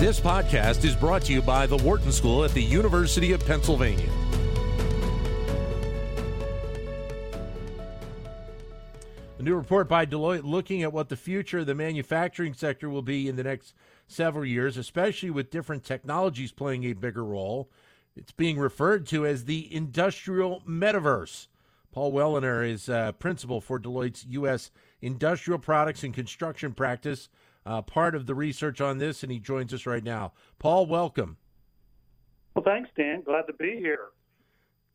This podcast is brought to you by the Wharton School at the University of Pennsylvania. A new report by Deloitte looking at what the future of the manufacturing sector will be in the next several years, especially with different technologies playing a bigger role. It's being referred to as the Industrial Metaverse. Paul Wellener is principal for Deloitte's U.S. Industrial Products and Construction Practice, part of the research on this, and he joins us right now. Paul, welcome. Well, thanks, Dan. Glad to be here.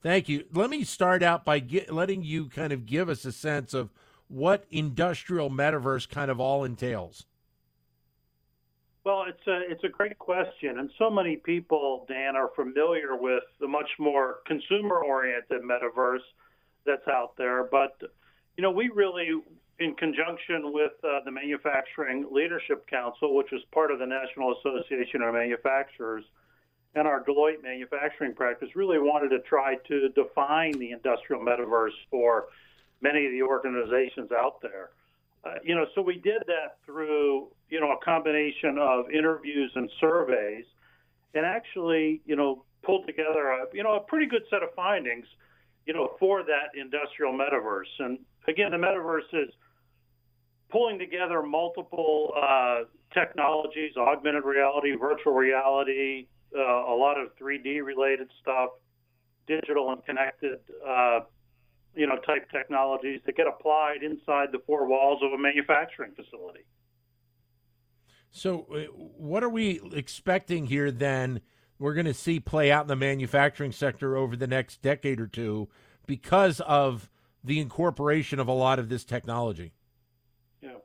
Thank you. Let me start out by letting you kind of give us a sense of what Industrial Metaverse kind of all entails. Well, it's a great question, and so many people, Dan, are familiar with the much more consumer-oriented metaverse that's out there. But, you know, we really, in conjunction with the Manufacturing Leadership Council, which is part of the National Association of Manufacturers, and our Deloitte manufacturing practice, really wanted to try to define the industrial metaverse for many of the organizations out there. So we did that through, a combination of interviews and surveys, and actually, pulled together a pretty good set of findings, for that industrial metaverse. And again, the metaverse is pulling together multiple technologies, augmented reality, virtual reality, a lot of 3D related stuff, digital and connected type technologies that get applied inside the four walls of a manufacturing facility. So what are we expecting here then we're going to see play out in the manufacturing sector over the next decade or two because of the incorporation of a lot of this technology? Yeah.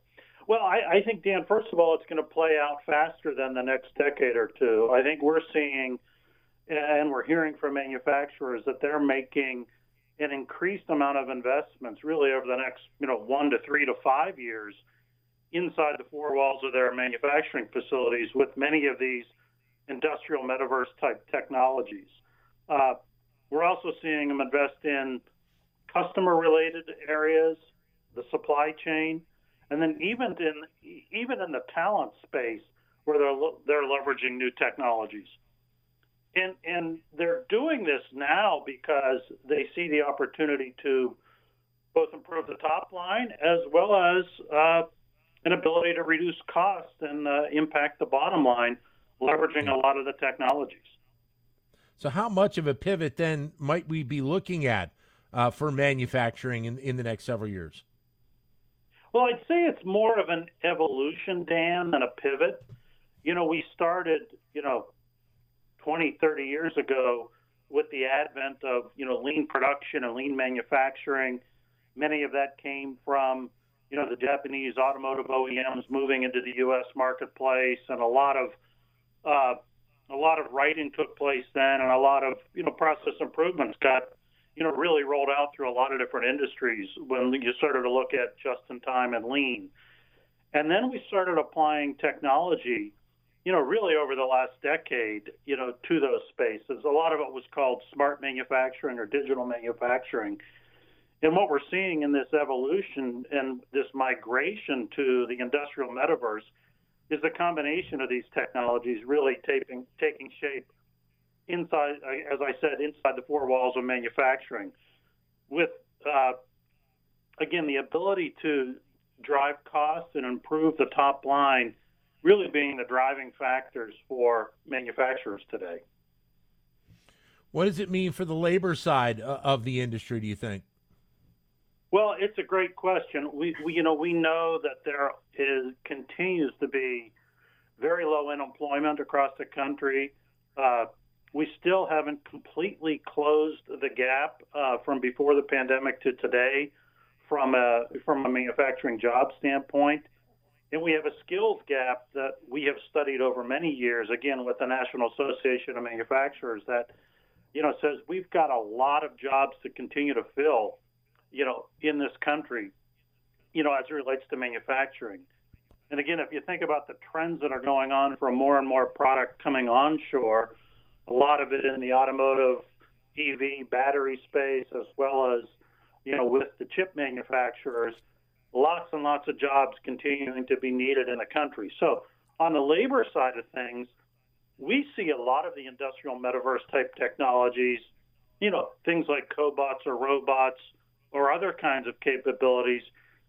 Well, I think, Dan, first of all, it's going to play out faster than the next decade or two. I think we're seeing and we're hearing from manufacturers that they're making an increased amount of investments really over the next, 1 to 3 to 5 years inside the four walls of their manufacturing facilities with many of these industrial metaverse type technologies. We're also seeing them invest in customer related areas, the supply chain, and then even in the talent space where they're leveraging new technologies. And they're doing this now because they see the opportunity to both improve the top line as well as an ability to reduce costs and impact the bottom line, leveraging a lot of the technologies. So how much of a pivot then might we be looking at for manufacturing in the next several years? Well, I'd say it's more of an evolution, Dan, than a pivot. We started, 20, 30 years ago with the advent of, lean production and lean manufacturing. Many of that came from, the Japanese automotive OEMs moving into the U.S. marketplace, and a lot of writing took place then, and a lot of, process improvements got, really rolled out through a lot of different industries when you started to look at just-in-time and lean. And then we started applying technology really over the last decade, to those spaces. A lot of it was called smart manufacturing or digital manufacturing. And what we're seeing in this evolution and this migration to the industrial metaverse is the combination of these technologies really taking shape inside, as I said, inside the four walls of manufacturing with, again, the ability to drive costs and improve the top line really being the driving factors for manufacturers today. What does it mean for the labor side of the industry, do you think? Well, it's a great question. We know that there continues to be very low unemployment across the country. We still haven't completely closed the gap from before the pandemic to today from a manufacturing job standpoint. And we have a skills gap that we have studied over many years, again, with the National Association of Manufacturers that, says we've got a lot of jobs to continue to fill, in this country, as it relates to manufacturing. And again, if you think about the trends that are going on for more and more product coming onshore, a lot of it in the automotive, EV, battery space, as well as, with the chip manufacturers, lots and lots of jobs continuing to be needed in the country. So on the labor side of things, we see a lot of the industrial metaverse type technologies, you know, things like cobots or robots or other kinds of capabilities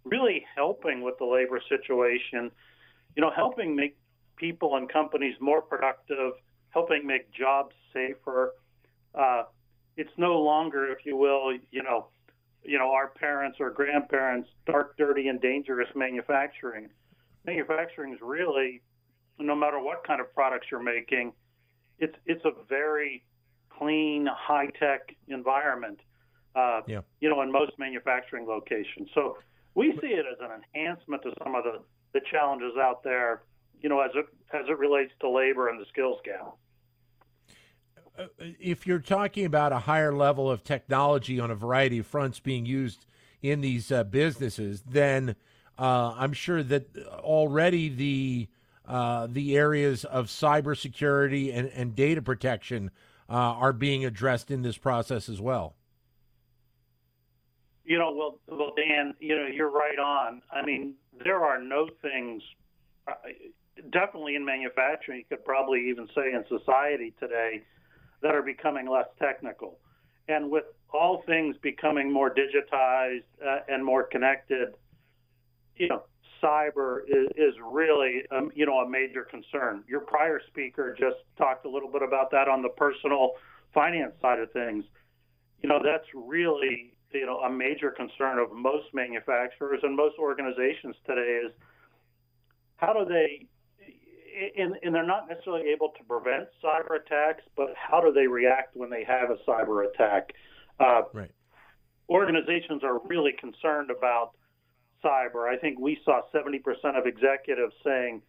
really helping with the labor situation, you know, helping make people and companies more productive, helping make jobs safer. It's no longer, if you will, you know, our parents or grandparents, dark, dirty, and dangerous manufacturing. Manufacturing is really, no matter what kind of products you're making, it's a very clean, high-tech environment, you know, in most manufacturing locations. So we see it as an enhancement to some of the challenges out there, you know, as it relates to labor and the skills gap. If you're talking about a higher level of technology on a variety of fronts being used in these businesses, then I'm sure that already the areas of cybersecurity and data protection are being addressed in this process as well. You know, well, Dan, you know, you're right on. I mean, there are no things, definitely in manufacturing, you could probably even say in society today, that are becoming less technical. And with all things becoming more digitized and more connected, you know, cyber is really, you know, a major concern. Your prior speaker just talked a little bit about that on the personal finance side of things. You know, that's really, you know, a major concern of most manufacturers and most organizations today is how do they, and they're not necessarily able to prevent cyber attacks, but how do they react when they have a cyber attack? Right. Organizations are really concerned about cyber. I think we saw 70% of executives saying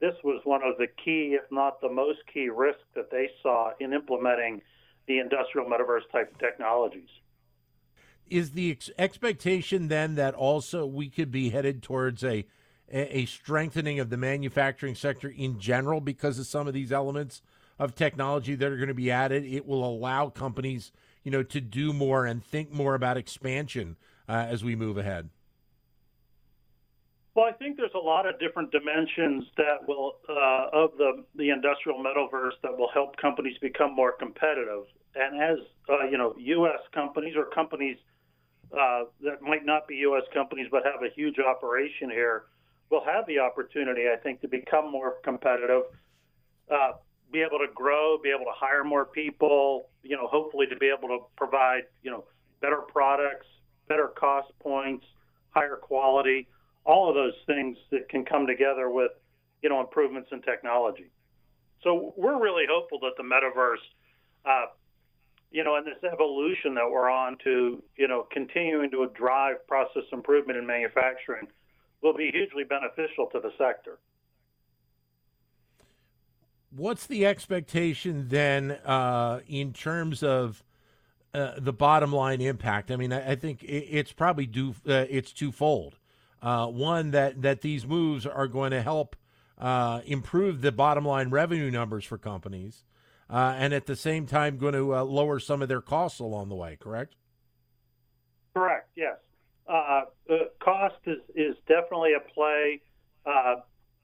this was one of the key, if not the most key risk that they saw in implementing the industrial metaverse type of technologies. Is the expectation then that also we could be headed towards a strengthening of the manufacturing sector in general because of some of these elements of technology that are going to be added? It will allow companies, you know, to do more and think more about expansion as we move ahead. Well, I think there's a lot of different dimensions that will of the industrial metaverse that will help companies become more competitive. And as, you know, U.S. companies or companies that might not be U.S. companies but have a huge operation here, will have the opportunity, I think, to become more competitive, be able to grow, be able to hire more people, you know, hopefully to be able to provide, you know, better products, better cost points, higher quality, all of those things that can come together with, you know, improvements in technology. So we're really hopeful that the metaverse, you know, and this evolution that we're on to, you know, continuing to drive process improvement in manufacturing will be hugely beneficial to the sector. What's the expectation then in terms of the bottom line impact? I mean, I think it's probably it's twofold. One, that these moves are going to help improve the bottom line revenue numbers for companies, and at the same time going to lower some of their costs along the way, correct? Correct, yes. Cost is definitely a play.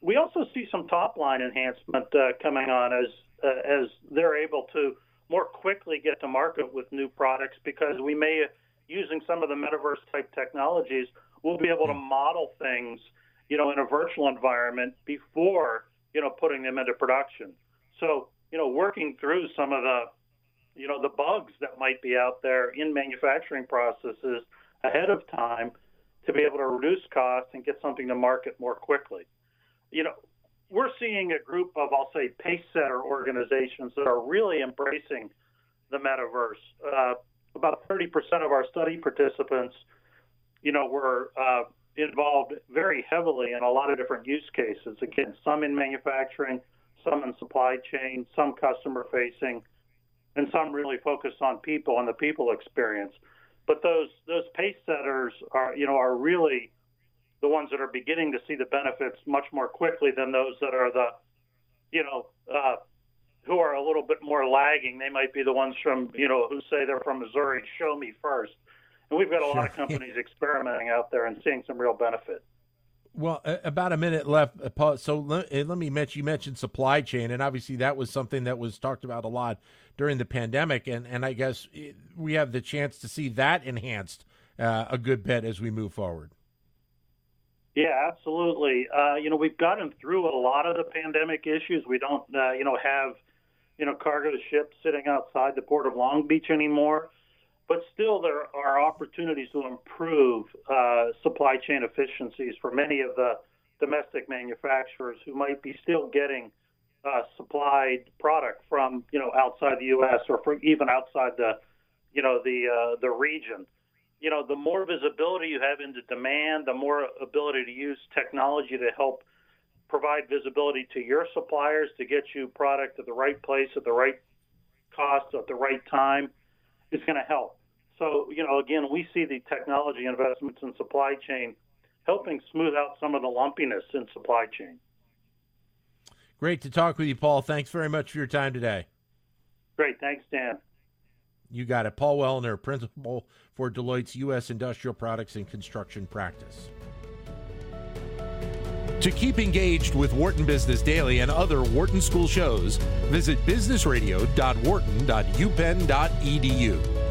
We also see some top line enhancement coming on as they're able to more quickly get to market with new products because we may, using some of the metaverse type technologies, we'll be able to model things, you know, in a virtual environment before, you know, putting them into production. So, you know, working through some of the, you know, the bugs that might be out there in manufacturing processes ahead of time to be able to reduce costs and get something to market more quickly. You know, we're seeing a group of, I'll say, pace setter organizations that are really embracing the metaverse. About 30% of our study participants, you know, were involved very heavily in a lot of different use cases. Again, some in manufacturing, some in supply chain, some customer facing, and some really focused on people and the people experience. But those pace setters are really the ones that are beginning to see the benefits much more quickly than those that are the, you know, who are a little bit more lagging. They might be the ones from, you know, who say they're from Missouri, show me first. And we've got a lot of companies experimenting out there and seeing some real benefit. Well, about a minute left, Paul. So let me mention, you mentioned supply chain, and obviously that was something that was talked about a lot during the pandemic, and I guess we have the chance to see that enhanced a good bit as we move forward. Yeah, absolutely. We've gotten through a lot of the pandemic issues. We don't, have, cargo ships sitting outside the Port of Long Beach anymore. But still, there are opportunities to improve supply chain efficiencies for many of the domestic manufacturers who might be still getting supplied product from outside the U.S. or from even outside the region. The more visibility you have into demand, the more ability to use technology to help provide visibility to your suppliers to get you product at the right place at the right cost at the right time. It's going to help. So, again, we see the technology investments in supply chain helping smooth out some of the lumpiness in supply chain. Great to talk with you, Paul. Thanks very much for your time today. Great. Thanks, Dan. You got it. Paul Wellener, Principal for Deloitte's U.S. Industrial Products and Construction Practice. To keep engaged with Wharton Business Daily and other Wharton School shows, visit businessradio.wharton.upenn.edu.